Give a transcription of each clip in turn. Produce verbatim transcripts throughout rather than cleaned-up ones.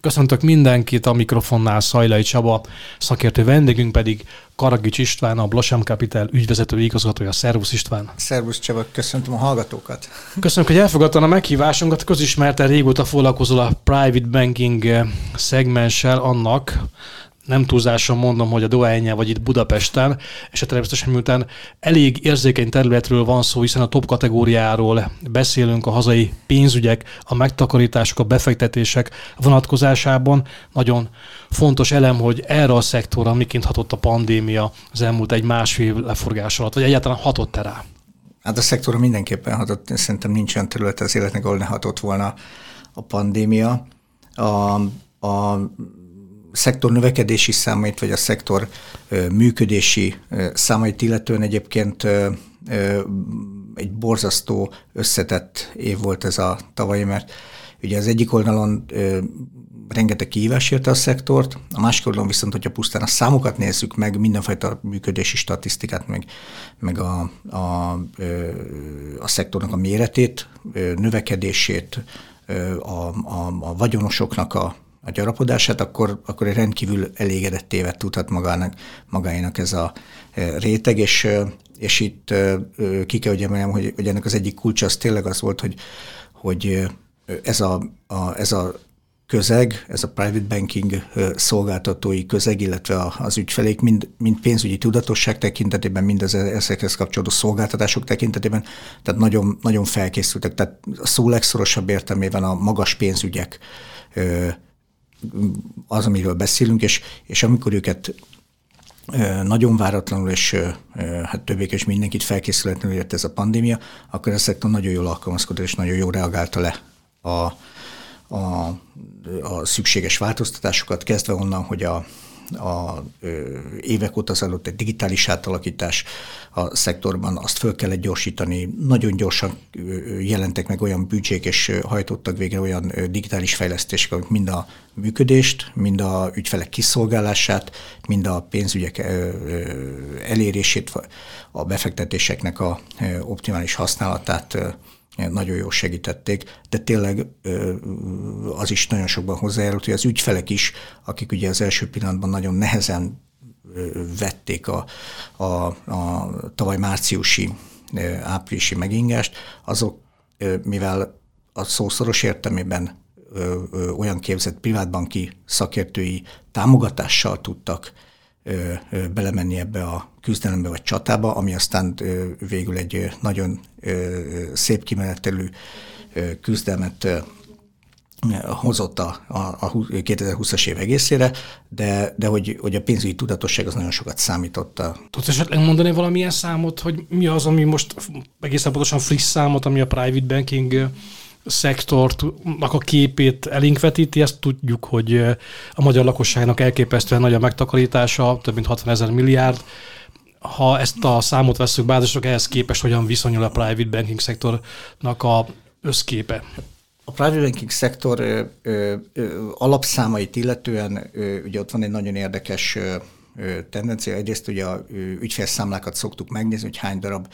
Köszöntök mindenkit, a mikrofonnál Szajlai Csaba, szakértő vendégünk pedig Karagics István, a Blochamps Capital ügyvezető igazgatója. Szervusz István! Szervusz Csaba, köszöntöm a hallgatókat! Köszönjük, hogy elfogadtad a meghívásunkat. Közismerten régóta foglalkozol a private banking szegmenssel, annak nem túlzáson mondom, hogy a dohányjá vagy itt Budapesten, és természetesen miután elég érzékeny területről van szó, hiszen a top kategóriáról beszélünk a hazai pénzügyek, a megtakarítások, a befektetések vonatkozásában. Nagyon fontos elem, hogy erre a szektorra miként hatott a pandémia az elmúlt egy másfél leforgás alatt, vagy egyáltalán hatott-e rá? Hát a szektorra mindenképpen hatott, szerintem nincs olyan terület az életnek, ahol ne hatott volna a pandémia. A, a szektor növekedési számait, vagy a szektor ö, működési ö, számait illetően egyébként ö, ö, egy borzasztó összetett év volt ez a tavaly, mert ugye az egyik oldalon ö, rengeteg kihívás érte a szektort, a másik oldalon viszont, hogyha pusztán a számokat nézzük meg, mindenfajta működési statisztikát, meg, meg a, a, ö, a szektornak a méretét, ö, növekedését, ö, a, a, a vagyonosoknak a a gyarapodását, akkor, akkor egy rendkívül elégedett évet tudhat magának, magáinak ez a réteg, és, és itt ki kell, hogy emeljem, hogy, hogy ennek az egyik kulcsa az tényleg az volt, hogy, hogy ez, a, a, ez a közeg, ez a private banking szolgáltatói közeg, illetve az ügyfelék mind, mind pénzügyi tudatosság tekintetében, mind az ezekhez kapcsolódó szolgáltatások tekintetében, tehát nagyon, nagyon felkészültek. Tehát a szó legszorosabb értelmében a magas pénzügyek az, amiről beszélünk, és, és amikor őket nagyon váratlanul, és hát többék és mindenkit felkészületlenül ért ez a pandémia, akkor a szektor nagyon jól alkalmazkodott, és nagyon jól reagálta le a, a, a szükséges változtatásokat, kezdve onnan, hogy a, a évek óta zajlott egy digitális átalakítás a szektorban, azt föl kellett gyorsítani, nagyon gyorsan jelentek meg olyan büdzsék, és hajtottak végre olyan digitális fejlesztések, amik mind a működést, mind a ügyfelek kiszolgálását, mind a pénzügyek elérését, a befektetéseknek a optimális használatát nagyon jól segítették, de tényleg az is nagyon sokban hozzájárult, hogy az ügyfelek is, akik ugye az első pillanatban nagyon nehezen vették a, a, a tavaly márciusi, áprilisi megingást, azok, mivel a szószoros értelmében olyan képzett privátbanki szakértői támogatással tudtak belemenni ebbe a küzdelembe vagy csatába, ami aztán végül egy nagyon szép kimenetelű küzdelmet hozott a, a kétezer-húszas év egészére, de, de hogy, hogy a pénzügyi tudatosság az nagyon sokat számította. Tudsz esetleg mondani valamilyen számot, hogy mi az, ami most egészen pontosan friss számot, ami a private banking szektornak a képét elénk vetíti, ezt tudjuk, hogy a magyar lakosságnak elképesztően nagy a megtakarítása, több mint hatvanezer milliárd. Ha ezt a számot vesszük bázisnak, ehhez képest hogyan viszonyul a private banking szektornak a összképe? A private banking szektor ö, ö, ö, alapszámait illetően ö, ugye ott van egy nagyon érdekes ö, tendencia. Egyrészt ugye a ügyfélszámlákat szoktuk megnézni, hogy hány darab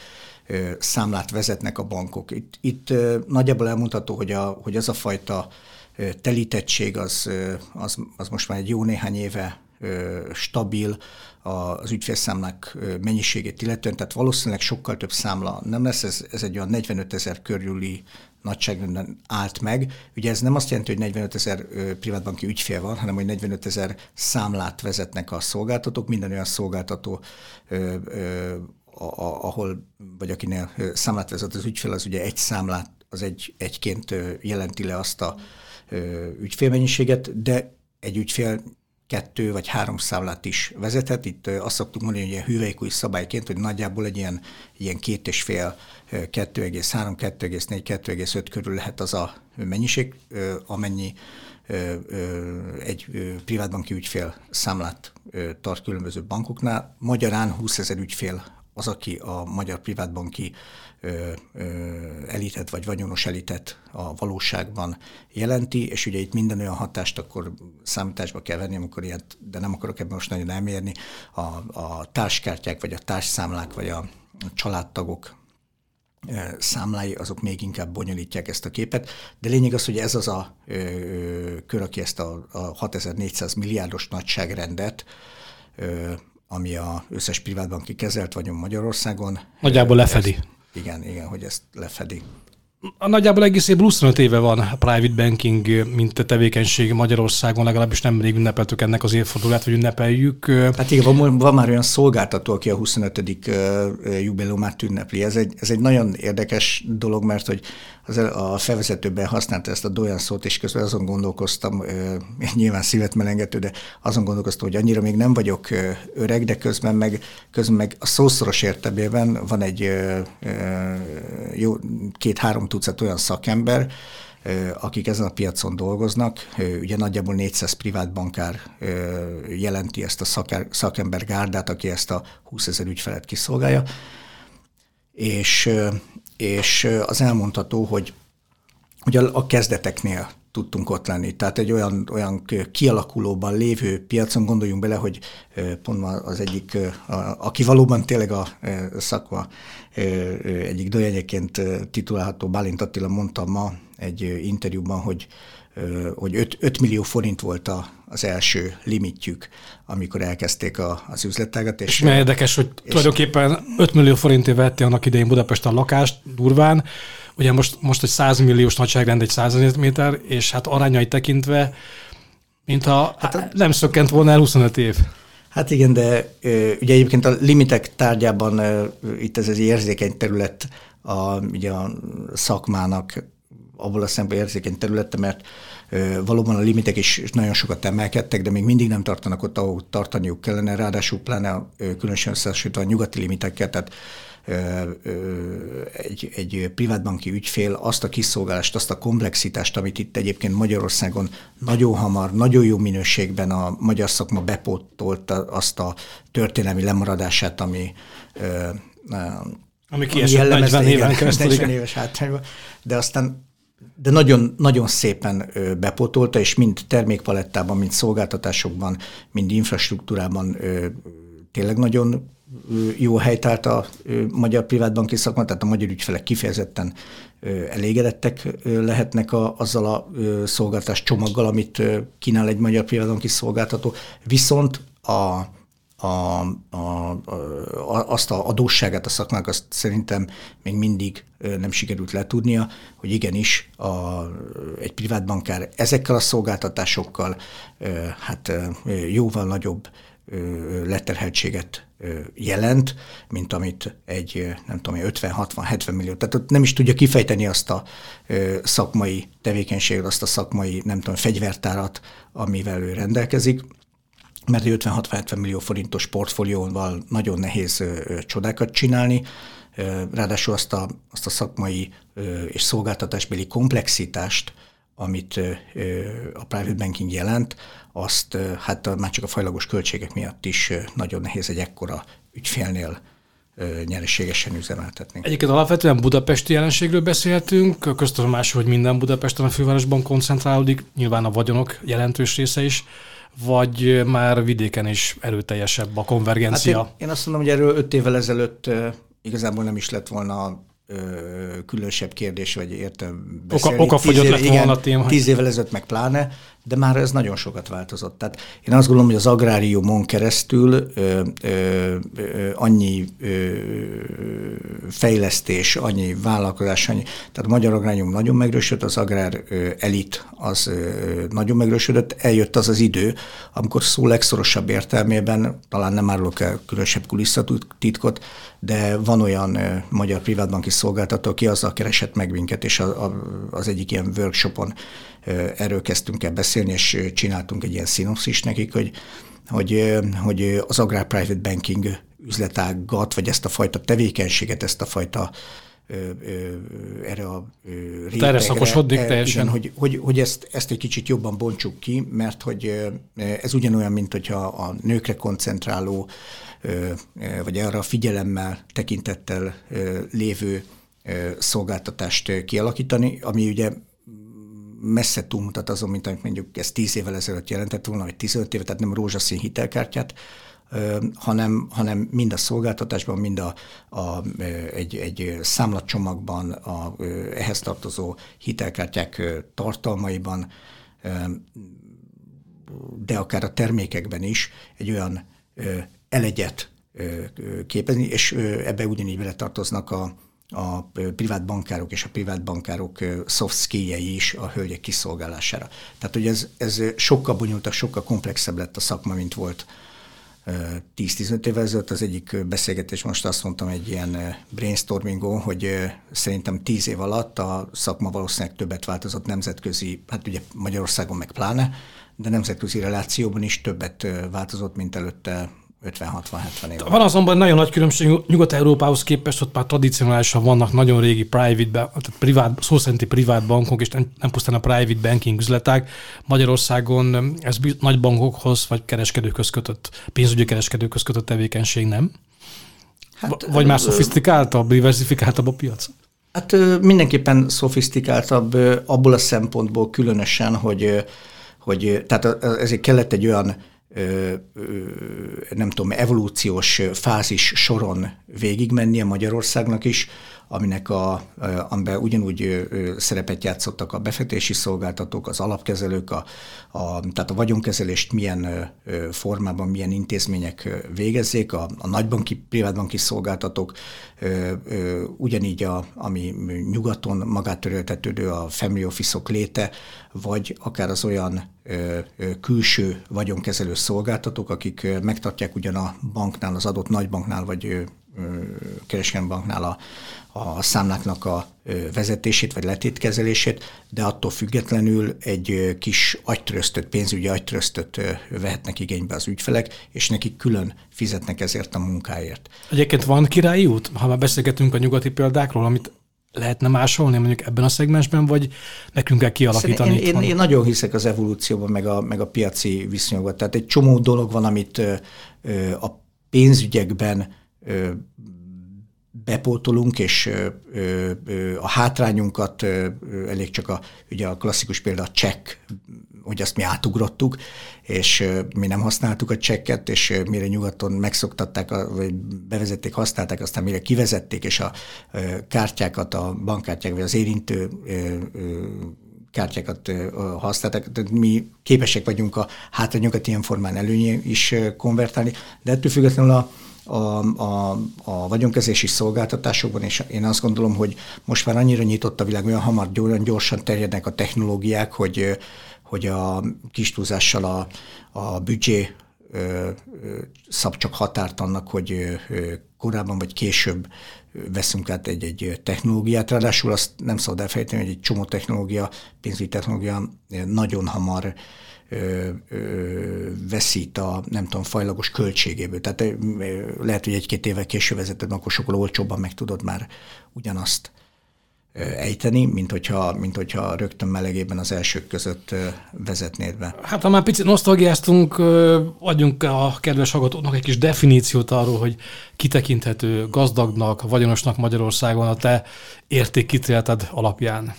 ö, számlát vezetnek a bankok. Itt, itt ö, nagyjából elmondható, hogy, a, hogy az a fajta ö, telítettség az, ö, az, az most már egy jó néhány éve ö, stabil a, az ügyfélszámlák mennyiségét illetően, tehát valószínűleg sokkal több számla nem lesz, ez, ez egy olyan negyvenötezer körüli nagyságrendben állt meg. Ugye ez nem azt jelenti, hogy negyvenötezer privátbanki ügyfél van, hanem hogy negyvenötezer számlát vezetnek a szolgáltatók, minden olyan szolgáltató, ö, ö, ahol, vagy akinél számlát vezet az ügyfél, az ugye egy számlát, az egy, egyként jelenti le azt a ö, ügyfélmennyiséget, de egy ügyfél kettő vagy három számlát is vezethet. Itt azt szoktuk mondani, hogy ilyen hüvelykúj szabályként, hogy nagyjából egy ilyen, ilyen két és fél, kettő egész három, kettő egész négy, kettő egész öt körül lehet az a mennyiség, amennyi egy privátbanki ügyfél számlát tart különböző bankoknál. Magyarán húszezer ügyfél az, aki a magyar privátbanki ö, ö, elitet vagy vagyonos elitet a valóságban jelenti, és ugye itt minden olyan hatást akkor számításba kell venni, amikor ilyet, de nem akarok ebben most nagyon elmérni, a, a társkártyák, vagy a társszámlák, vagy a családtagok számlái, azok még inkább bonyolítják ezt a képet, de lényeg az, hogy ez az a ö, ö, kör, aki ezt a, a hatezer-négyszáz milliárdos nagyságrendet, ö, ami az összes privátbanki kezelt vagyon Magyarországon. Nagyjából lefedi. Ezt, igen, igen, hogy ezt lefedi. Nagyjából egész év huszonöt éve van a private banking, mint a tevékenység Magyarországon, legalábbis nemrég ünnepeltük ennek az évfordulát, vagy ünnepeljük. Hát igen, van, van már olyan szolgáltató, aki a huszonötödik jubileumát ünnepli. Ez egy, ez egy nagyon érdekes dolog, mert hogy az a felvezetőben használta ezt a dojan szót, és közben azon gondolkoztam, nyilván szívet melengető, de azon gondolkoztam, hogy annyira még nem vagyok öreg, de közben meg, közben meg a szószoros értelmében van egy jó két-három tucat olyan szakember, akik ezen a piacon dolgoznak. Ugye nagyjából négyszáz privát bankár jelenti ezt a szakember gárdát, aki ezt a húszezer ügyfelet kiszolgálja. És, és az elmondható, hogy, hogy a kezdeteknél tudtunk ott lenni. Tehát egy olyan, olyan kialakulóban lévő piacon, gondoljunk bele, hogy pont az egyik, a, aki valóban tényleg a szakma egyik dojenyeként titulálható Bálint Attila mondta ma egy interjúban, hogy, hogy öt millió forint volt az első limitjük, amikor elkezdték a, az üzletágat. És, és mert érdekes, hogy tulajdonképpen öt millió forintért vettél annak idején Budapesten lakást, durván. Ugye most, most egy száz milliós nagyságrend, egy száz négyzetméter, és hát arányai tekintve, mintha hát, nem szökkent volna el huszonöt év. Hát igen, de ugye egyébként a limitek tárgyában itt ez egy érzékeny terület a, ugye a szakmának, abból a szempontból érzékeny területe, mert valóban a limitek is nagyon sokat emelkedtek, de még mindig nem tartanak ott, ahol tartaniuk kellene, ráadásul pláne különösen összehasonlítva a nyugati limitekkel, tehát Egy, egy privátbanki ügyfél azt a kiszolgálást, azt a komplexitást, amit itt egyébként Magyarországon nagyon hamar, nagyon jó minőségben a magyar szakma bepótolta, azt a történelmi lemaradását, ami, ami kiesett negyven éven keresztül. De aztán de nagyon, nagyon szépen bepótolta, és mind termékpalettában, mind szolgáltatásokban, mind infrastruktúrában tényleg nagyon jó helyt állt a magyar privátbanki szakma, tehát a magyar ügyfelek kifejezetten elégedettek lehetnek a, azzal a szolgáltatás csomaggal, amit kínál egy magyar privátbanki szolgáltató. Viszont a, a, a, a, azt a adósságát a szakmának azt szerintem még mindig nem sikerült letudnia, hogy igenis a, egy privátbankár ezekkel a szolgáltatásokkal hát jóval nagyobb leterheltséget jelent, mint amit egy, nem tudom, ötven-hatvan-hetven millió. Tehát ott nem is tudja kifejteni azt a szakmai tevékenységet, azt a szakmai, nem tudom, fegyvertárat, amivel ő rendelkezik, mert ötven-hatvan-hetven millió forintos portfólióval nagyon nehéz csodákat csinálni, ráadásul azt a, azt a szakmai és szolgáltatásbeli komplexitást, amit a private banking jelent, azt hát már csak a fajlagos költségek miatt is nagyon nehéz egy ekkora ügyfélnél nyereségesen üzemeltetni. Egyébként alapvetően budapesti jelenségről beszéltünk, köztudomás, hogy minden Budapesten, a fővárosban koncentrálódik, nyilván a vagyonok jelentős része is, vagy már vidéken is erőteljesebb a konvergencia? Hát én, én azt mondom, hogy erről öt évvel ezelőtt igazából nem is lett volna különösebb kérdés, vagy értem beszélni. Oka fogyott lett volna a téma. Tíz évvel ezelőtt meg pláne, de már ez nagyon sokat változott. Tehát én azt gondolom, hogy az agráriumon keresztül ö, ö, ö, annyi ö, fejlesztés, annyi vállalkozás, annyi, tehát a magyar agrárium nagyon megrősödött, az agrár ö, elit az ö, nagyon megrősödött, eljött az az idő, amikor szó legszorosabb értelmében, talán nem árulok el különösebb kulisszatitkot, de van olyan ö, magyar privátbanki szolgáltató, aki azzal keresett meg minket, és a, a, az egyik ilyen workshopon erről kezdtünk el beszélni, és csináltunk egy ilyen szinopszist nekik, hogy, hogy, hogy az agrár private banking üzletágat, vagy ezt a fajta tevékenységet, ezt a fajta ö, ö, erre a ö, rétegre. Erre szakosodik teljesen. Igen, hogy, hogy, hogy ezt, ezt egy kicsit jobban bontsuk ki, mert hogy ez ugyanolyan, mint hogyha a nőkre koncentráló, ö, vagy arra a figyelemmel, tekintettel ö, lévő ö, szolgáltatást kialakítani, ami ugye messze túlmutat azon, mint amit mondjuk ez tíz évvel ezelőtt jelentett volna, vagy tizenöt éve, tehát nem rózsaszín hitelkártyát, hanem, hanem mind a szolgáltatásban, mind a, a, egy, egy számlacsomagban, a, ehhez tartozó hitelkártyák tartalmaiban, de akár a termékekben is egy olyan elegyet képezni, és ebbe ugyanígy bele tartoznak a a privát bankárok és a privát bankárok soft skill-jei is a hölgyek kiszolgálására. Tehát, hogy ez, ez sokkal bonyolultabb, sokkal komplexebb lett a szakma, mint volt tíz-tizenöt évvel ezelőtt. Az egyik beszélgetés, most azt mondtam egy ilyen brainstormingon, hogy szerintem tíz év alatt a szakma valószínűleg többet változott nemzetközi, hát ugye Magyarországon meg pláne, de nemzetközi relációban is többet változott, mint előtte ötven-hatvan-hetven év. Van azonban nagyon nagy különbség Nyugat-Európához képest, ott már tradicionálisan vannak nagyon régi private, privát, szó szerinti privát bankok, és nem, nem pusztán a private banking üzletág. Magyarországon ez nagy bankokhoz, vagy kereskedőkhöz kötött, pénzügyi kereskedőkhöz kötött tevékenység, nem? Hát, vagy már szofisztikáltabb, diversifikáltabb a piac? Hát mindenképpen szofisztikáltabb, abból a szempontból különösen, hogy, hogy tehát ezért kellett egy olyan Ö, ö, nem tudom, evolúciós fázis soron végigmennie Magyarországnak is, aminek a, amiben ugyanúgy szerepet játszottak a befektetési szolgáltatók, az alapkezelők, a, a, tehát a vagyonkezelést milyen formában, milyen intézmények végezzék, a, a nagybanki, privátbanki szolgáltatók, ö, ö, ugyanígy a, ami nyugaton magától értetődő a family office-ok léte, vagy akár az olyan ö, külső vagyonkezelő szolgáltatók, akik megtartják ugyan a banknál, az adott nagybanknál, vagy kereskedelmi banknál a, a számláknak a vezetését vagy letétkezelését, de attól függetlenül egy kis agytröztöt, pénzügyi agytröztöt vehetnek igénybe az ügyfelek, és nekik külön fizetnek ezért a munkáért. Egyébként van királyi út? Ha már beszélgetünk a nyugati példákról, amit lehetne másolni mondjuk ebben a szegmensben, vagy nekünk kell kialakítani? Én, én, én nagyon hiszek az evolúcióban, meg a, meg a piaci viszonyokban. Tehát egy csomó dolog van, amit a pénzügyekben bepótolunk, és a hátrányunkat, elég csak a, ugye a klasszikus példa a csekk, hogy azt mi átugrottuk, és mi nem használtuk a csekket, és mire nyugaton megszoktatták, vagy bevezették, használták, aztán mire kivezették, és a kártyákat, a bankkártyák, vagy az érintő kártyákat használták, tehát mi képesek vagyunk a hátrányunkat ilyen formán előnyé is konvertálni, de ettől függetlenül a A, a, a vagyonkezelési szolgáltatásokban, és én azt gondolom, hogy most már annyira nyitott a világ, olyan hamar, gyorsan, gyorsan terjednek a technológiák, hogy, hogy a kis túlzással a, a büdzsé szab csak határt annak, hogy korábban vagy később veszünk át egy-egy technológiát. Ráadásul azt nem szabad elfelejteni, hogy egy csomó technológia, pénzügyi technológia nagyon hamar Ö, ö, veszít a, nem tudom, fajlagos költségéből. Tehát ö, lehet, hogy egy-két évvel később vezeted, akkor sokkal olcsóbban meg tudod már ugyanazt ö, ejteni, mint hogyha, mint hogyha rögtön melegében az elsők között ö, vezetnéd be. Hát ha már picit nosztalgiáztunk, ö, adjunk a kedves hallgatóknak egy kis definíciót arról, hogy kitekinthető gazdagnak, vagyonosnak Magyarországon a te értékítéleted alapján.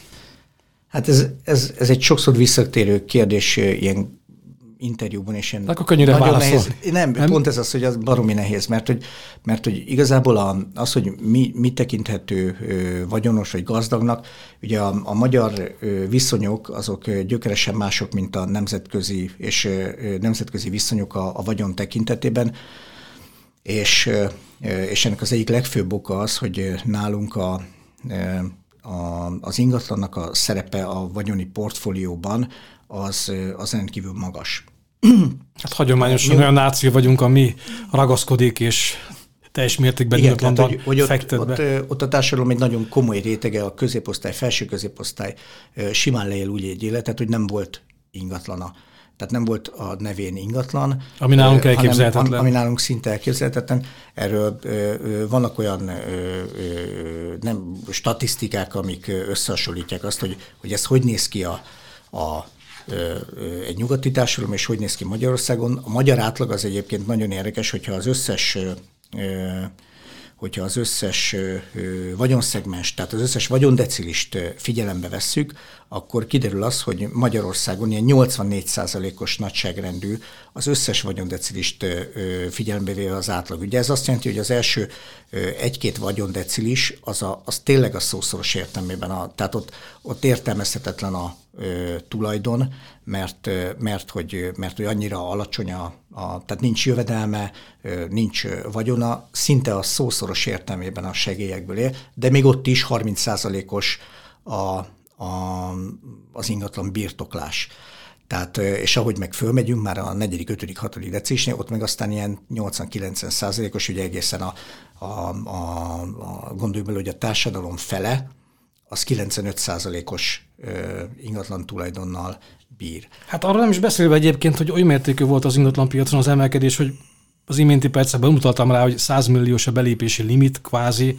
Hát ez, ez, ez egy sokszor visszatérő kérdés ilyen interjúban, és ilyen akkor könnyűre válaszolni. Nem, nem, pont ez az, hogy az baromi nehéz, mert hogy, mert, hogy igazából a, az, hogy mi, mi tekinthető vagyonos vagy gazdagnak, ugye a, a magyar viszonyok azok gyökeresen mások, mint a nemzetközi és nemzetközi viszonyok a, a vagyon tekintetében, és, és ennek az egyik legfőbb oka az, hogy nálunk a A, az ingatlannak a szerepe a vagyoni portfólióban az, az rendkívül magas. Hát hagyományosan olyan náció vagyunk, ami ragaszkodik, és teljes mértékben ingatlanban fektet be. Ott, ott a társadalom egy nagyon komoly rétege, a középosztály, felső középosztály simán leél úgy egy életet, hogy nem volt ingatlana. Tehát nem volt a nevén ingatlan. Ami nálunk elképzelhetetlen. Ami nálunk szinte elképzelhetetlen. Erről vannak olyan nem, statisztikák, amik összehasonlítják azt, hogy, hogy ez hogy néz ki a, a egy nyugati társadalom, és hogy néz ki Magyarországon. A magyar átlag az egyébként nagyon érdekes, hogyha az összes hogyha az összes vagyonszegmens, tehát az összes vagyondecilist figyelembe vesszük, akkor kiderül az, hogy Magyarországon ilyen nyolcvannégy százalékos nagyságrendű az összes vagyondecilist figyelembe véve az átlag. Ugye ez azt jelenti, hogy az első egy-két vagyondecilis, az, a, az tényleg a szószoros értelmében, a, tehát ott, ott értelmezhetetlen a ö, tulajdon, mert, mert, hogy, mert hogy annyira alacsony a, a, tehát nincs jövedelme, nincs vagyona, szinte a szószoros értelmében a segélyekből él, de még ott is harminc százalékos a A, az ingatlan birtoklás. Tehát, és ahogy meg fölmegyünk, már a negyedik, ötödik, hatodik decisnél, ott meg aztán ilyen nyolcvan-kilencven százalékos, ugye egészen a, a, a, a gondolj bele, hogy a társadalom fele, az kilencvenöt százalékos ingatlan tulajdonnal bír. Hát arra nem is beszélve egyébként, hogy oly mértékű volt az ingatlan piacon az emelkedés, hogy az iménti percben bemutattam rá, hogy száz milliós a belépési limit, kvázi.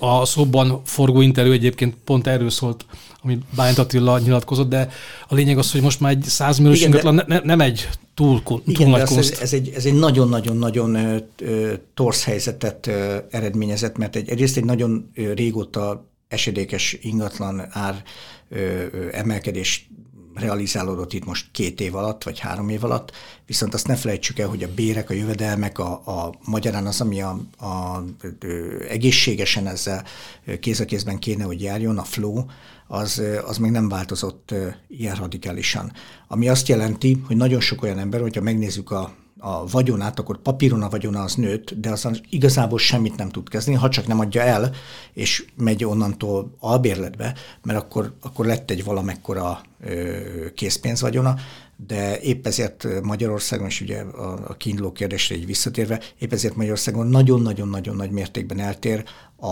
A szóban forgó interjú egyébként pont erről szólt, ami Bálint Attila nyilatkozott, de a lényeg az, hogy most már egy száz milliós ingatlan de... ne, nem egy túl, túl igen, nagy ez, ez, egy, ez egy nagyon-nagyon-nagyon torz helyzetet eredményezett, mert egy, egyrészt egy nagyon régóta esedékes ingatlan ár emelkedés realizálódott itt most két év alatt, vagy három év alatt, viszont azt ne felejtsük el, hogy a bérek, a jövedelmek, a, a magyarán az, ami a, a, ö, egészségesen ezzel kéz a kézben kéne, hogy járjon, a flow, az, az még nem változott ö, ilyen radikálisan. Ami azt jelenti, hogy nagyon sok olyan ember, hogyha megnézzük a, a vagyonát, akkor papíron a vagyona az nőtt, de azon igazából semmit nem tud kezdeni, ha csak nem adja el, és megy onnantól albérletbe, mert akkor, akkor lett egy valamekkora készpénzvagyona, de épp ezért Magyarországon, és ugye a, a kiinduló kérdésre így visszatérve, épp ezért Magyarországon nagyon-nagyon-nagyon nagy mértékben eltér a,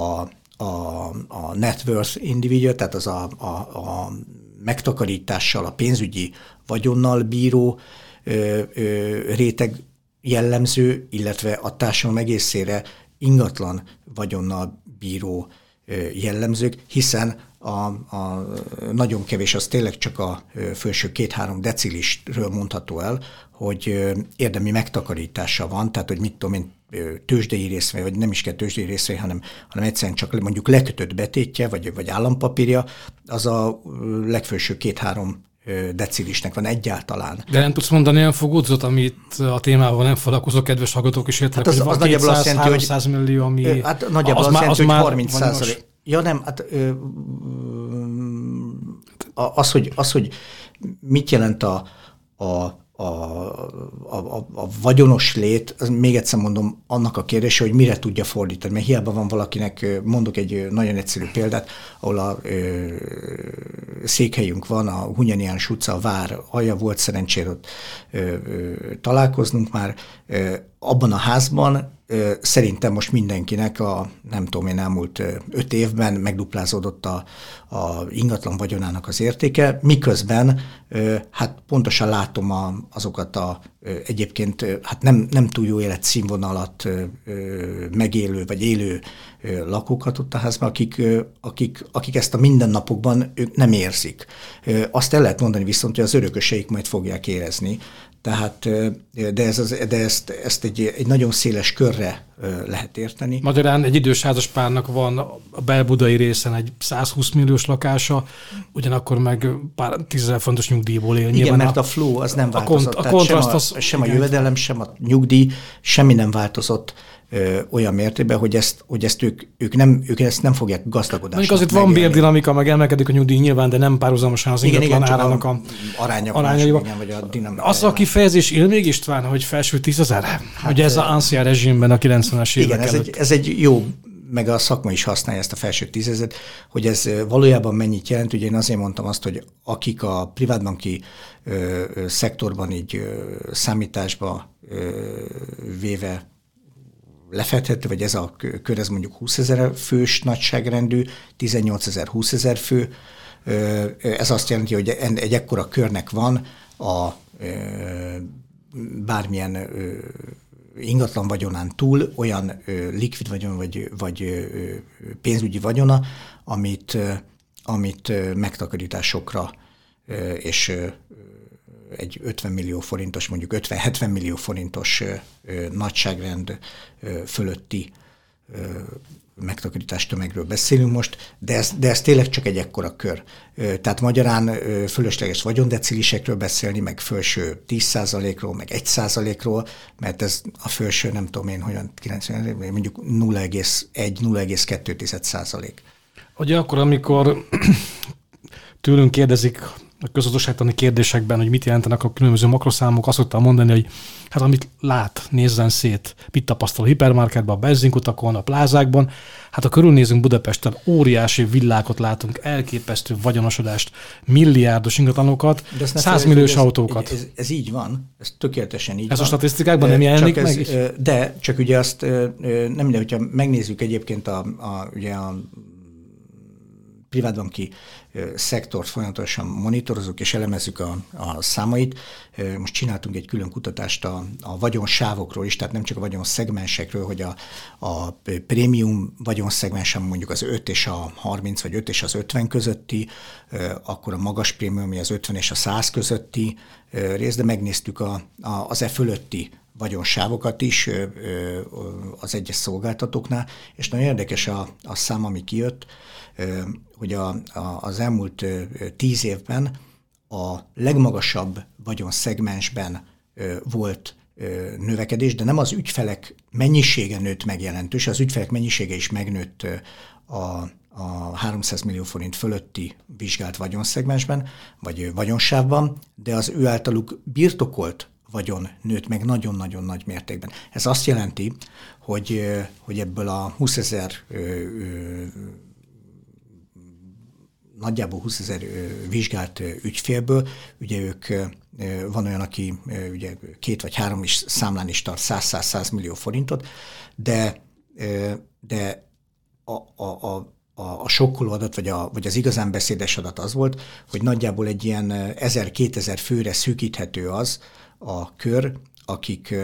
a, a net worth individual, tehát az a, a, a megtakarítással, a pénzügyi vagyonnal bíró ö, ö, réteg jellemző, illetve a társadalom egészére ingatlan vagyonnal bíró jellemzők, hiszen a, a nagyon kevés, az tényleg csak a felső két-három decilistről mondható el, hogy érdemi megtakarítása van, tehát hogy mit tudom én, tőzsdei részvény, vagy nem is kell tőzsdei részvény, hanem, hanem egyszerűen csak mondjuk lekötött betétje, vagy, vagy állampapírja, az a legfelső két-három decilisnek van egyáltalán. De nem tudsz mondani olyan fogódzót, amit a témával nem foglalkozó kedves hallgatók is értenek, hát az, az, hogy van kétszáz-háromszáz millió, ami... Hát nagyjából az, az, az, az jelenti, hogy harminc százalék. Ja nem, hát ö, az, hogy, az, hogy mit jelent a, a, a, a, a vagyonos lét, az még egyszer mondom, annak a kérdése, hogy mire tudja fordítani, mert hiába van valakinek, mondok egy nagyon egyszerű példát, ahol a ö, székhelyünk van, a Hunyadi János utca, a Vár alja, volt szerencsére ott ö, ö, találkoznunk már, ö, abban a házban, szerintem most mindenkinek a, nem tudom én, elmúlt öt évben megduplázódott a, a ingatlan vagyonának az értéke, miközben hát pontosan látom a, azokat a egyébként hát nem, nem túl jó életszínvonalat megélő vagy élő lakókat ott a házban, akik, akik, akik ezt a mindennapokban ők nem érzik. Azt el lehet mondani viszont, hogy az örököseik majd fogják érezni. Tehát, de, ez az, de ezt, ezt egy, egy nagyon széles körre lehet érteni. Magyarán egy idős házaspárnak van a belbudai részen egy száz húsz milliós lakása, ugyanakkor meg pár tízezer fontos nyugdíjból él. Igen, mert a, a flow az nem változott. A kont- sem a, az, sem a jövedelem, sem a nyugdíj, semmi nem változott ö, olyan mértékben, hogy ezt, hogy ezt ők, ők, nem, ők ezt nem fogják gazdagodásnak megélni. Azért van bérdinamika, meg emelkedik a nyugdíj nyilván, de nem párhuzamosan az igen, ingatlan igen, árának a arányaiba. Az a kifejezés él még, István, hogy felső tízezer? Hát, ugye ez az ancien rezsimben a kilencvenes évek előtt. Igen, ez egy jó, meg a szakma is használja ezt a felső tízezet, hogy ez valójában mennyit jelent. Ugye én azért mondtam azt, hogy akik a privátbanki ö, ö, szektorban így ö, számításba ö, véve lefedhető, vagy ez a kör, ez mondjuk húszezer fős nagyságrendű, tizennyolcezer-húszezer fő Ez azt jelenti, hogy egy ekkora körnek van a bármilyen ingatlan vagyonán túl olyan likvid vagyon vagy, vagy pénzügyi vagyona, amit, amit megtakarításokra és egy ötven millió forintos, mondjuk ötven-hetven millió forintos nagyságrend fölötti megtakarítás tömegről beszélünk most, de ez, de ez tényleg csak egy ekkora kör. Tehát magyarán fölösleges vagyondecilisekről beszélni, meg felső tíz százalékról, meg egy százalékról, mert ez a felső, nem tudom én, hogyan, kilencven, mondjuk nulla egész egy, nulla egész kettő százalék. Ugye akkor, amikor tőlünk kérdezik a közgazdaságtani kérdésekben, hogy mit jelentenek a különböző makroszámok, azt szoktam mondani, hogy hát amit lát, nézzen szét, mit tapasztal a hipermarketben, a benzinkutakon, a plázákban. Hát ha körülnézünk Budapesten, óriási villákot látunk, elképesztő vagyonosodást, milliárdos ingatlanokat, százmilliós autókat. Ez, ez így van, ez tökéletesen így ez van. Ez a statisztikákban nem jelenik ez, meg? De csak ugye azt nem minden, hogyha megnézzük egyébként a, a, ugye a privátbanki szektort folyamatosan monitorozunk és elemezzük a, a számait. Most csináltunk egy külön kutatást a, a vagyonsávokról is, tehát nem csak a vagyonszegmensekről, hogy a, a prémium vagyonszegmensen mondjuk az öt és a harminc, vagy öt és az ötven közötti, akkor a magas prémium, ami az ötven és a száz közötti rész, de megnéztük a, a, az e fölötti vagyonsávokat is az egyes szolgáltatóknál, és nagyon érdekes a, a szám, ami kijött, hogy a, a, az elmúlt tíz évben a legmagasabb vagyonszegmensben volt növekedés, de nem az ügyfelek mennyisége nőtt meg jelentős, az ügyfelek mennyisége is megnőtt a, a háromszáz millió forint fölötti vizsgált vagyonszegmensben, vagy vagyonsávban, de az ő általuk birtokolt vagyon nőtt meg nagyon-nagyon nagy mértékben. Ez azt jelenti, hogy, hogy ebből a húszezer nagyjából húszezer vizsgált ügyfélből, ugye ők, van olyan, aki ugye két vagy három is számlán is tart száz-száz millió forintot, de, de a, a, a, a sokkoló adat, vagy, a, vagy az igazán beszédes adat az volt, hogy nagyjából egy ilyen ezer-kétezer főre szűkíthető az a kör, akik,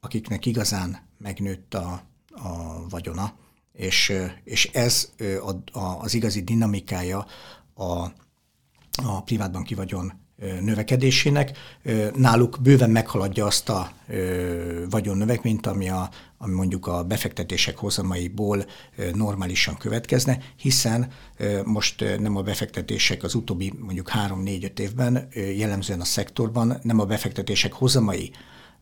akiknek igazán megnőtt a, a vagyona. És, és ez a, a, az igazi dinamikája a, a privátbanki vagyon növekedésének. Náluk bőven meghaladja azt a vagyonnövekményt, ami, a, ami mondjuk a befektetések hozamaiból normálisan következne, hiszen most nem a befektetések az utóbbi mondjuk három-négy-öt évben, jellemzően a szektorban nem a befektetések hozamai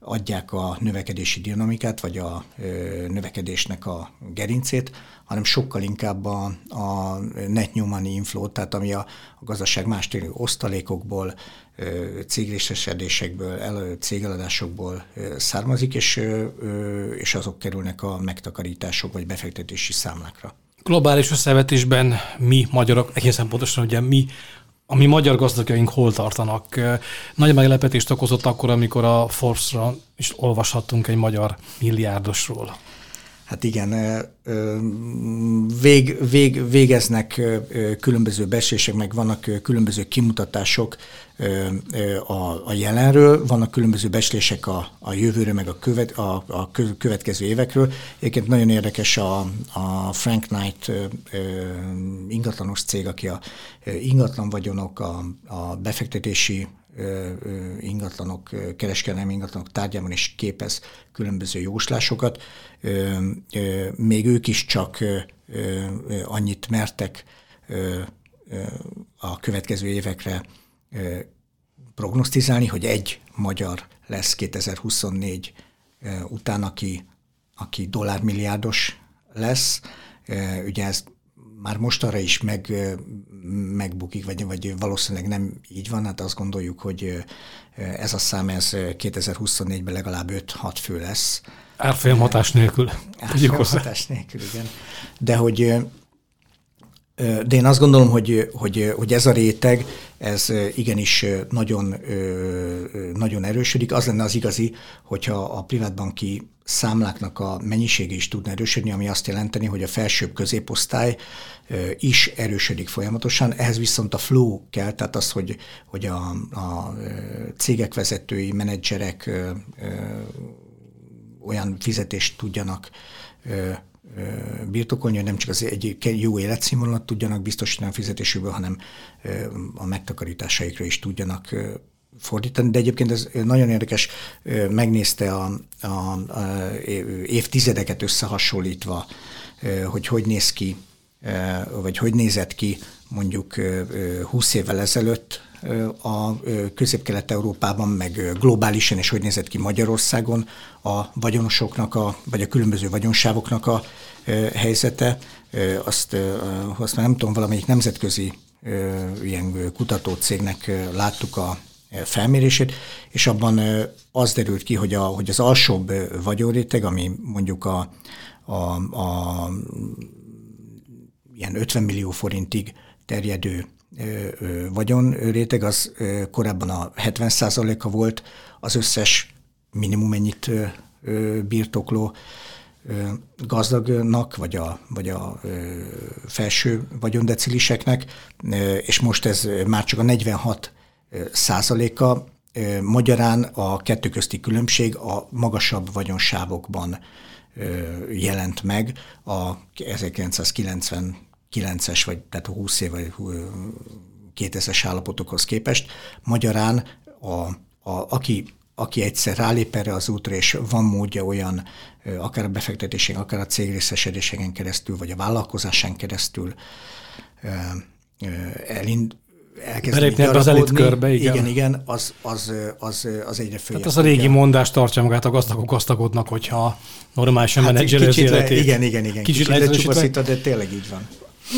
adják a növekedési dinamikát, vagy a ö, növekedésnek a gerincét, hanem sokkal inkább a, a net new money inflow, tehát ami a, a gazdaság más térű osztalékokból, cégrészesedésekből, el, cégeladásokból ö, származik, és, ö, és azok kerülnek a megtakarítások vagy befektetési számlákra. Globális összevetésben mi magyarok, egészen pontosan ugye mi, a mi magyar gazdagjaink hol tartanak? Nagy meglepetést okozott akkor, amikor a Forbes-ra is olvashattunk egy magyar milliárdosról. Hát igen, vég, vég, végeznek különböző becslések, meg vannak különböző kimutatások a, a jelenről, vannak különböző becslések a, a jövőről, meg a, követ, a, a következő évekről. Egyébként nagyon érdekes a, a Frank Knight ingatlanos cég, aki a ingatlan vagyonok, a, a befektetési ingatlanok, kereskedelmi ingatlanok tárgyában is képez különböző jóslásokat. Még ők is csak annyit mertek a következő évekre prognosztizálni, hogy egy magyar lesz kétezer-huszonnégy után, aki, aki dollármilliárdos lesz. Ugye ez már most arra is meg, megbukik, vagy, vagy valószínűleg nem így van, hát azt gondoljuk, hogy ez a szám, ez kétezer-huszonnégyben legalább öt-hat fő lesz. Árfolyam hatás nélkül. Árfolyam hatás nélkül, igen. De hogy de én azt gondolom, hogy, hogy, hogy ez a réteg, ez igenis nagyon, nagyon erősödik. Az lenne az igazi, hogyha a privátbanki számláknak a mennyisége is tudna erősödni, ami azt jelenteni, hogy a felsőbb középosztály is erősödik folyamatosan. Ehhez viszont a flow kell, tehát az, hogy, hogy a, a cégek vezetői, menedzserek olyan fizetést tudjanak birtokolni, hogy nem csak az egy jó életszínvonalat tudjanak biztosítani a fizetésükből, hanem a megtakarításaikra is tudjanak fordítani. De egyébként ez nagyon érdekes, megnézte a, a, a évtizedeket összehasonlítva, hogy hogy néz ki, vagy hogy nézett ki mondjuk húsz évvel ezelőtt a Közép-Kelet-Európában, meg globálisan, és hogy nézett ki Magyarországon a vagyonosoknak, a, vagy a különböző vagyonsávoknak a helyzete. Azt, azt már nem tudom, valamelyik nemzetközi ilyen kutatócégnek láttuk a felmérését, és abban az derült ki, hogy, a, hogy az alsóbb vagyonréteg, ami mondjuk a, a, a ilyen ötven millió forintig terjedő vagyonréteg, az korábban a hetven százaléka volt az összes minimum ennyit birtokló gazdagnak, vagy a, vagy a felső vagyondeciliseknek, és most ez már csak a negyvenhat százaléka, magyarán a kettő közti különbség a magasabb vagyonsávokban jelent meg a ezerkilencszázkilencvenkilences, vagy tehát húsz év, vagy kétezres állapotokhoz képest. Magyarán a, a, aki, aki egyszer rálép erre az útra, és van módja olyan, akár a befektetésén, akár a cégrészesedéseken keresztül, vagy a vállalkozásán keresztül elind, elkezdeni gyarapodni, körbe, igen. igen, igen, az, az, az, az egyre följebb. Tehát az a régi igen. mondás tartja magát, a gazdagok gazdagodnak, hogyha normálisan hát menedzselő az életét. Igen, igen, igen. Kicsit, kicsit lecsupaszítva, de tényleg így van.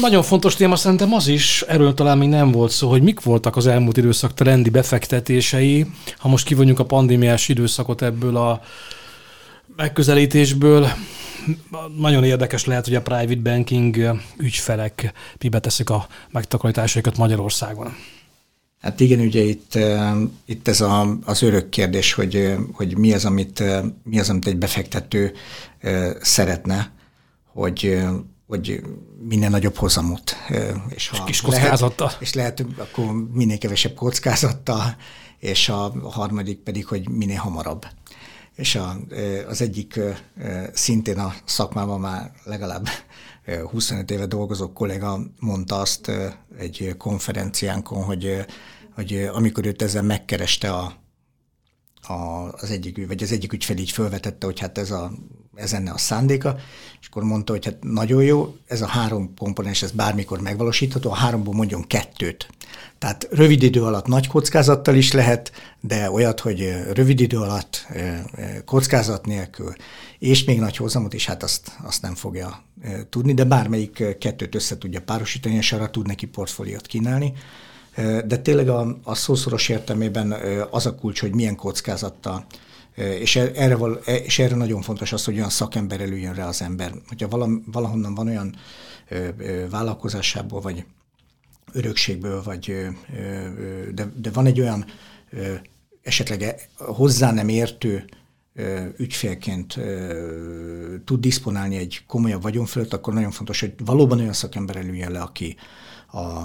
Nagyon fontos téma szerintem az is, erről talán még nem volt szó, hogy mik voltak az elmúlt időszak trendi befektetései, ha most kivonjuk a pandémiás időszakot ebből a megközelítésből. Nagyon érdekes lehet, hogy a private banking ügyfelek mibe teszik a megtakarításaikat Magyarországon. Hát igen, ugye itt, itt ez a, az örök kérdés, hogy, hogy mi az, amit, mi az, amit egy befektető szeretne, hogy, hogy minden nagyobb hozamot. És, ha és kis kockázattal. Lehet, és lehet, akkor minél kevesebb kockázattal, és a harmadik pedig, hogy minél hamarabb. És a, az egyik szintén a szakmában már legalább huszonöt éve dolgozó kolléga mondta azt egy konferenciánkon, hogy, hogy amikor őt ezzel megkereste a, a, az egyik, vagy az egyik ügyfél így felvetette, hogy hát ez, a, ez enne a szándéka, és akkor mondta, hogy hát nagyon jó, ez a három komponens, ez bármikor megvalósítható, a háromból mondjon kettőt. Tehát rövid idő alatt nagy kockázattal is lehet, de olyat, hogy rövid idő alatt kockázat nélkül, és még nagy hozamot is, hát azt, azt nem fogja tudni, de bármelyik kettőt össze tudja párosítani, és arra tud neki portfóliót kínálni. De tényleg a, a szószoros értelmében az a kulcs, hogy milyen kockázattal, és erre, és erre nagyon fontos az, hogy olyan szakember előjön rá az ember. Hogyha valahonnan van olyan vállalkozásából, vagy örökségből, vagy, de, de van egy olyan esetleg hozzá nem értő ügyfélként tud diszponálni egy komolyabb vagyon fölött, akkor nagyon fontos, hogy valóban olyan szakember előjön le, aki a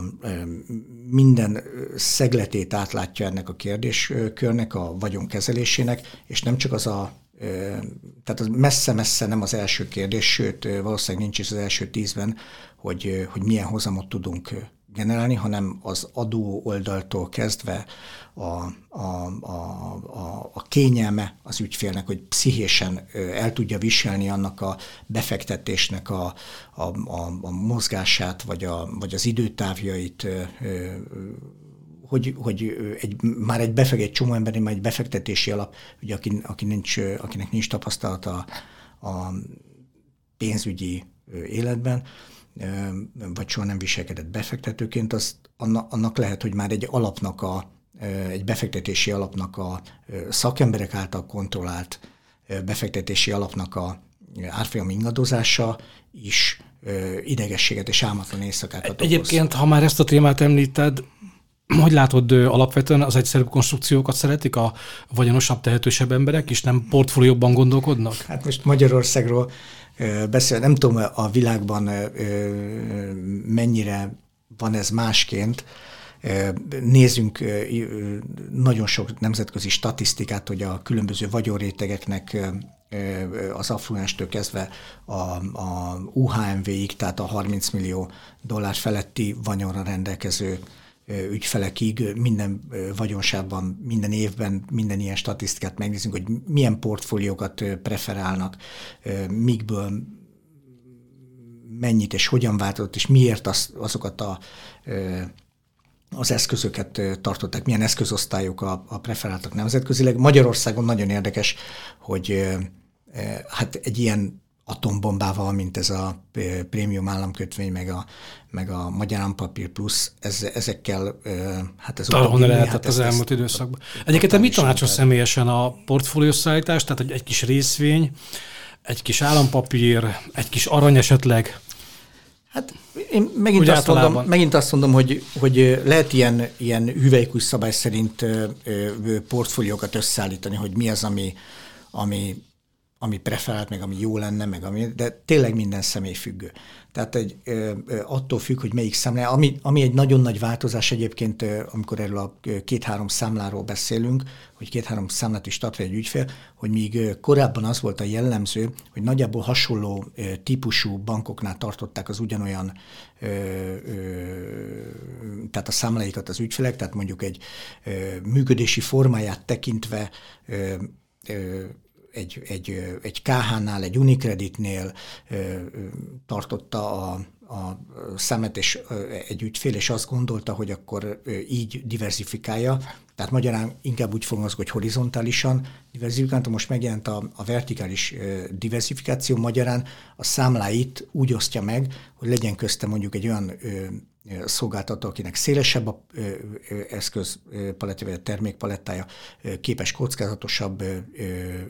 minden szegletét átlátja ennek a kérdéskörnek, a vagyonkezelésének, és nem csak az a, tehát az messze-messze nem az első kérdés, sőt, valószínűleg nincs is az első tízben, hogy, hogy milyen hozamot tudunk generálni, hanem az adó oldaltól kezdve a, a, a, a, a kényelme az ügyfélnek, hogy pszichésen el tudja viselni annak a befektetésnek a, a, a, a mozgását, vagy, a, vagy az időtávjait, hogy, hogy egy, már egy, befekt, egy csomó emberi, már egy befektetési alap, ugye, aki, aki nincs, akinek nincs tapasztalata a pénzügyi életben, vagy soha nem viselkedett befektetőként, az, annak lehet, hogy már egy alapnak, a, egy befektetési alapnak a szakemberek által kontrollált befektetési alapnak a árfolyam ingadozása is idegességet és álmatlan éjszakákat okoz. Egyébként, ha már ezt a témát említed, Hogy látod, alapvetően az egyszerűbb konstrukciókat szeretik a vagyonosabb, tehetősebb emberek, és nem portfólióban gondolkodnak? Hát most Magyarországról beszél, nem tudom a világban mennyire van ez másként. Nézzünk nagyon sok nemzetközi statisztikát, hogy a különböző vagyonrétegeknek az affluenstől kezdve a, a U H M V-ig, tehát a harminc millió dollár feletti vagyonra rendelkező ügyfelekig minden vagyonsában, minden évben, minden ilyen statisztikát megnézzünk, hogy milyen portfóliókat preferálnak, mikből mennyit és hogyan változott, és miért az, azokat a, az eszközöket tartották, milyen eszközosztályok a, a preferáltak nemzetközileg. Magyarországon nagyon érdekes, hogy hát egy ilyen atombombával, mint ez a prémium államkötvény, meg a, meg a magyar állampapír plusz, ez, ezekkel hát ez talán lehetett hát az elmúlt időszakban. Egyébként te mit tanácsol személyesen a portfóliószállítás? Tehát egy, egy kis részvény, egy kis állampapír, egy kis arany esetleg? Hát én megint, azt mondom, megint azt mondom, hogy, hogy lehet ilyen, ilyen hüvelykúj szabály szerint portfóliókat összeállítani, hogy mi az, ami, ami ami preferált, meg ami jó lenne, meg ami, de tényleg minden személy függő. Tehát egy, attól függ, hogy melyik számlája. Ami, ami egy nagyon nagy változás egyébként, amikor erről a két-három számláról beszélünk, hogy két-három számlát is tart fel egy ügyfél, hogy míg korábban az volt a jellemző, hogy nagyjából hasonló típusú bankoknál tartották az ugyanolyan, tehát a számláikat az ügyfelek, tehát mondjuk egy működési formáját tekintve Egy, egy, egy ká há-nál, egy Unicreditnél tartotta a, a számlát és egy ügyfél, és azt gondolta, hogy akkor így diversifikálja. Tehát magyarán inkább úgy fogalmazok, hogy horizontálisan diversifikálta. Most megjelent a, a vertikális diversifikáció, magyarán a számláit úgy osztja meg, hogy legyen közte mondjuk egy olyan szolgáltató, akinek szélesebb a eszközpalettja, vagy a termékpalettája, képes kockázatosabb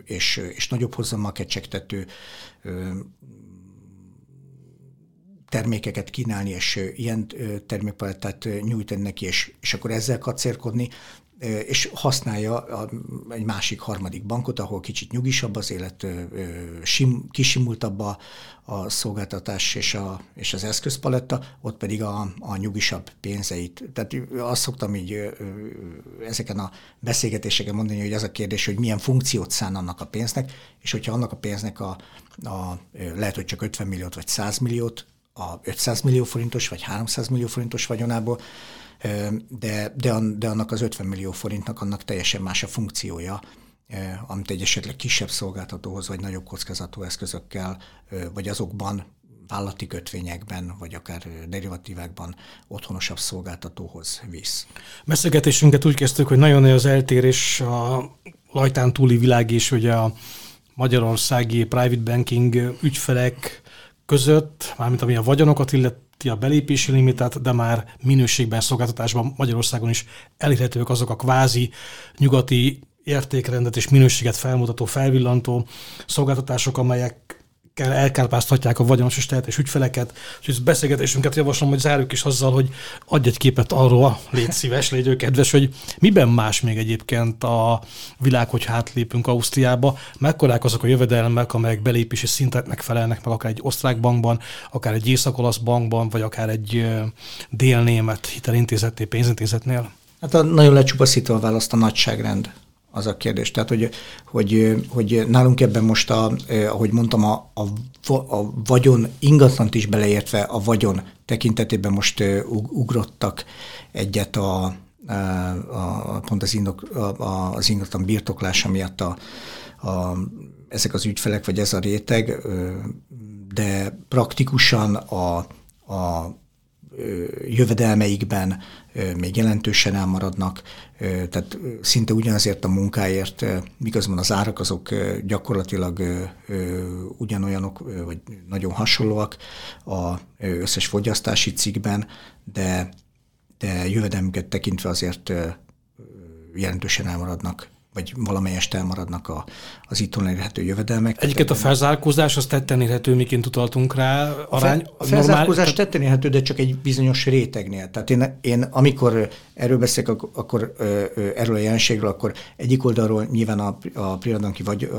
és, és nagyobb hozammal kecsegtető termékeket kínálni, és ilyen termékpalettát nyújtani neki, és, és akkor ezzel kacérkodni, és használja a, egy másik, harmadik bankot, ahol kicsit nyugisabb az élet, sim, kisimultabb a, a szolgáltatás és, a, és az eszközpaletta, ott pedig a, a nyugisabb pénzeit. Tehát azt szoktam így ezeken a beszélgetéseken mondani, hogy az a kérdés, hogy milyen funkciót szán annak a pénznek, és hogyha annak a pénznek a, a, lehet, hogy csak ötven milliót vagy száz milliót, a ötszáz millió forintos vagy háromszáz millió forintos vagyonából, de, de, de annak az ötven millió forintnak annak teljesen más a funkciója, amit egy esetleg kisebb szolgáltatóhoz, vagy nagyobb kockázatú eszközökkel, vagy azokban vállalati kötvényekben, vagy akár derivatívákban otthonosabb szolgáltatóhoz visz. Beszélgetésünket úgy kezdtük, hogy nagyon nagy az eltérés a lajtán túli világ és ugye a magyarországi private banking ügyfelek között, mármint ami a vagyonokat illeti, a belépési limitet, de már minőségben, szolgáltatásban Magyarországon is elérhetők azok a kvázi nyugati értékrendet és minőséget felmutató, felvillantó szolgáltatások, amelyekkel elkárpáztatják a vagyonos és tehetés ügyfeleket. És beszélgetésünket javaslom, hogy zárjuk is azzal, hogy adj egy képet arról, légy szíves, légy kedves, hogy miben más még egyébként a világ, hogy hátlépünk Ausztriába, mekkorák azok a jövedelmek, amelyek belépési szinteknek felelnek meg akár egy osztrák bankban, akár egy észak-olasz bankban, vagy akár egy délnémet hitelintézetnél, pénzintézetnél? Hát a nagyon lecsupaszítva választ a nagyságrend. Az a kérdés. Tehát, hogy, hogy, hogy nálunk ebben most, a, ahogy mondtam, a, a, a vagyon ingatlant is beleértve a vagyon tekintetében most ugrottak egyet a, a, a pont az, indok, a, az ingatlan birtoklása miatt a, a, ezek az ügyfelek, vagy ez a réteg, de praktikusan a, a jövedelmeikben még jelentősen elmaradnak, tehát szinte ugyanazért a munkáért, miközben az árak azok gyakorlatilag ugyanolyanok, vagy nagyon hasonlóak az összes fogyasztási cikkben, de, de jövedelmüket tekintve azért jelentősen elmaradnak vagy valamelyest elmaradnak a, az itthon elérhető jövedelmek. Egyébként a felzárkózás, az tetten érhető, miként utaltunk rá? Arány, a fel, felzárkózás normál... tetten érhető, de csak egy bizonyos rétegnél. Tehát én, én amikor erről beszélek, akkor, akkor erről a jelenségről, akkor egyik oldalról nyilván a, a privadanki vagy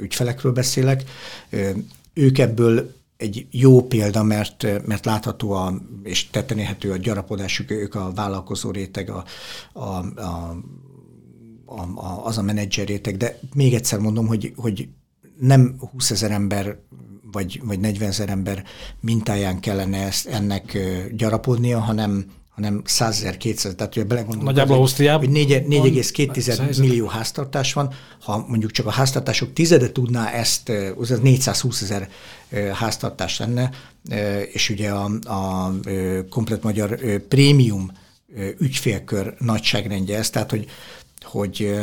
ügyfelekről beszélek. Ők ebből egy jó példa, mert, mert látható a, és tetten érhető a gyarapodásuk, ők a vállalkozó réteg, a, a, a A, a, az a menedzser réteg, de még egyszer mondom, hogy, hogy nem húszezer ember vagy, vagy negyvenezer ember mintáján kellene ezt, ennek gyarapodnia, hanem, hanem százezer-kétszázezer, tehát ugye belegondolunk, nagyjából Ausztriában hogy négy egész kettő millió háztartás van, ha mondjuk csak a háztartások tizede tudná ezt, az négyszázhúszezer háztartás lenne, és ugye a, a komplet magyar prémium ügyfélkör nagyságrendje ez, tehát hogy hogy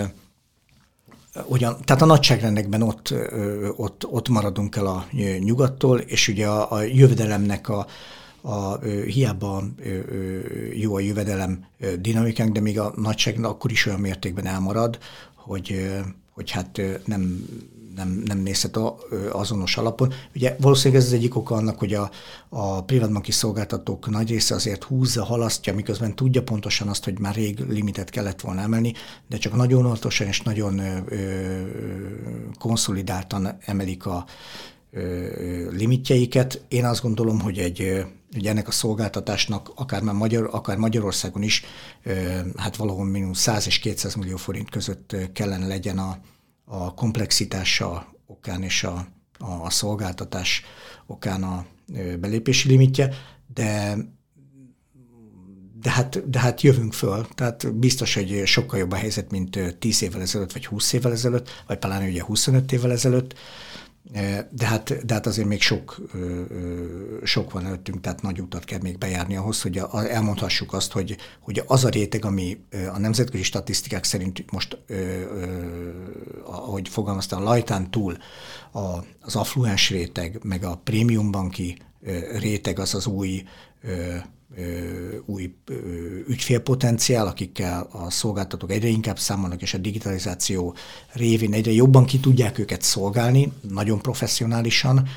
ugyan, tehát a nagyságrendekben ott, ott, ott maradunk el a nyugattól, és ugye a, a jövedelemnek a, a hiába jó a jövedelem dinamikánk, de még a nagyságrend akkor is olyan mértékben elmarad, hogy, hogy hát nem, nem, nem nézhet a, azonos alapon. Ugye valószínűleg ez az egyik oka annak, hogy a, a privátbanki szolgáltatók nagy része azért húzza, halasztja, miközben tudja pontosan azt, hogy már rég limitet kellett volna emelni, de csak nagyon óvatosan és nagyon ö, ö, konszolidáltan emelik a ö, limitjeiket. Én azt gondolom, hogy egy hogy ennek a szolgáltatásnak akár, már Magyar, akár Magyarországon is ö, hát valahol minimum száz és kétszáz millió forint között kellene legyen a a komplexitása okán és a, a, a szolgáltatás okán a belépési limitje, de, de, hát, de hát jövünk föl. Tehát biztos, hogy sokkal jobb a helyzet, mint tíz évvel ezelőtt, vagy húsz évvel ezelőtt, vagy talán ugye huszonöt évvel ezelőtt, de hát, de hát azért még sok, sok van előttünk, tehát nagy utat kell még bejárni ahhoz, hogy elmondhassuk azt, hogy, hogy az a réteg, ami a nemzetközi statisztikák szerint most, ahogy fogalmazta, a lajtán túl az affluens réteg, meg a prémiumbanki réteg az az új, új ügyfélpotenciál, akikkel a szolgáltatók egyre inkább számolnak, és a digitalizáció révén egyre jobban ki tudják őket szolgálni, nagyon professzionálisan.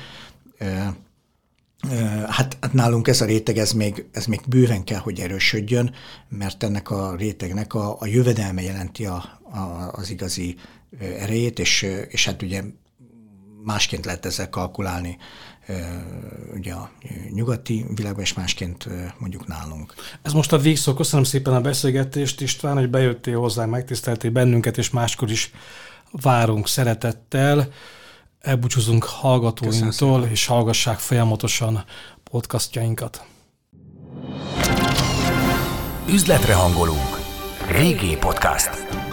Hát, hát nálunk ez a réteg, ez még, ez még bőven kell, hogy erősödjön, mert ennek a rétegnek a, a jövedelme jelenti a, a, az igazi erejét, és, és hát ugye másként lehet ezzel kalkulálni ugye a nyugati világban, és másként mondjuk nálunk. Ez most a végszó. Köszönöm szépen a beszélgetést, István, hogy bejöttél hozzánk, megtiszteltél bennünket, és máskor is várunk szeretettel. Elbúcsúzunk hallgatóinktól, és hallgassák folyamatosan podcastjainkat. Üzletre hangolunk. vé gé Podcast.